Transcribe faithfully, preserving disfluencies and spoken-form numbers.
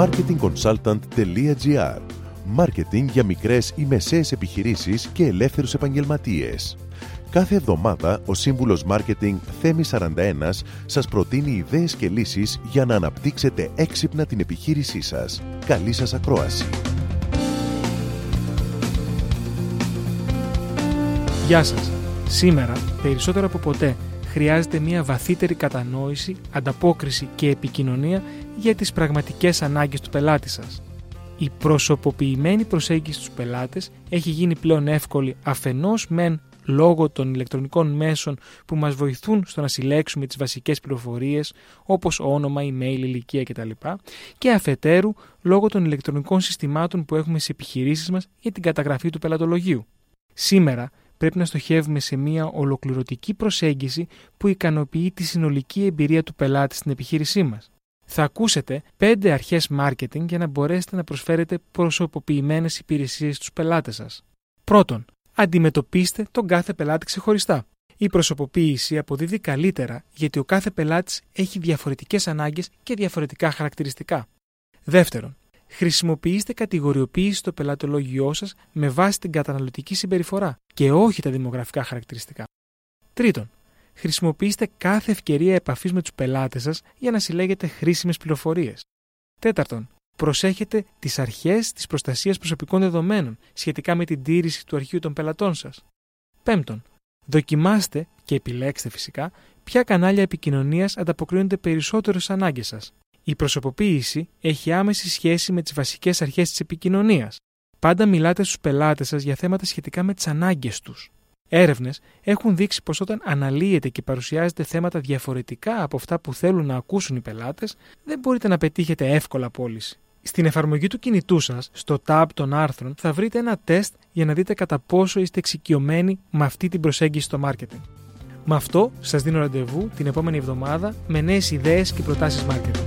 Marketing Consultant τελεία τζι άρ. Μάρκετινγκ για μικρές ή μεσαίες επιχειρήσεις και ελεύθερους επαγγελματίες. Κάθε εβδομάδα ο σύμβουλος Μάρκετινγκ Θέμης σαράντα ένα σας προτείνει ιδέες και λύσεις για να αναπτύξετε έξυπνα την επιχείρησή σας. Καλή σας ακρόαση! Γεια σας! Σήμερα, περισσότερο από ποτέ, χρειάζεται μια βαθύτερη κατανόηση, ανταπόκριση και επικοινωνία για τις πραγματικές ανάγκες του πελάτη σας. Η προσωποποιημένη προσέγγιση στους πελάτες έχει γίνει πλέον εύκολη αφενός μεν λόγω των ηλεκτρονικών μέσων που μας βοηθούν στο να συλλέξουμε τις βασικές πληροφορίες όπως όνομα, email, ηλικία κτλ. Και αφετέρου λόγω των ηλεκτρονικών συστημάτων που έχουμε στις επιχειρήσεις μας για την καταγραφή του πελατολογίου. Σήμερα πρέπει να στοχεύουμε σε μια ολοκληρωτική προσέγγιση που ικανοποιεί τη συνολική εμπειρία του πελάτη στην επιχείρησή μας. Θα ακούσετε πέντε αρχές marketing για να μπορέσετε να προσφέρετε προσωποποιημένες υπηρεσίες στους πελάτες σας. Πρώτον, αντιμετωπίστε τον κάθε πελάτη ξεχωριστά. Η προσωποποίηση αποδίδει καλύτερα γιατί ο κάθε πελάτης έχει διαφορετικές ανάγκες και διαφορετικά χαρακτηριστικά. Δεύτερον, χρησιμοποιήστε κατηγοριοποίηση στο πελατολόγιο σας με βάση την καταναλωτική συμπεριφορά και όχι τα δημογραφικά χαρακτηριστικά. Τρίτον, χρησιμοποιήστε κάθε ευκαιρία επαφής με τους πελάτες σας για να συλλέγετε χρήσιμες πληροφορίες. Τέταρτον, προσέχετε τις αρχές της προστασίας προσωπικών δεδομένων σχετικά με την τήρηση του αρχείου των πελατών σας. Πέμπτον, δοκιμάστε και επιλέξτε φυσικά ποια κανάλια επικοινωνίας ανταποκρίνονται περισσότερο στις ανάγκες σας. Η προσωποποίηση έχει άμεση σχέση με τις βασικές αρχές της επικοινωνίας. Πάντα μιλάτε στους πελάτες σας για θέματα σχετικά με τις ανάγκες τους. Έρευνες έχουν δείξει πως όταν αναλύετε και παρουσιάζετε θέματα διαφορετικά από αυτά που θέλουν να ακούσουν οι πελάτες, δεν μπορείτε να πετύχετε εύκολα πώληση. Στην εφαρμογή του κινητού σας, στο tab των άρθρων, θα βρείτε ένα τεστ για να δείτε κατά πόσο είστε εξοικειωμένοι με αυτή την προσέγγιση στο μάρκετινγκ. Με αυτό σας δίνω ραντεβού την επόμενη εβδομάδα με νέες ιδέες και προτάσεις μάρκετινγκ.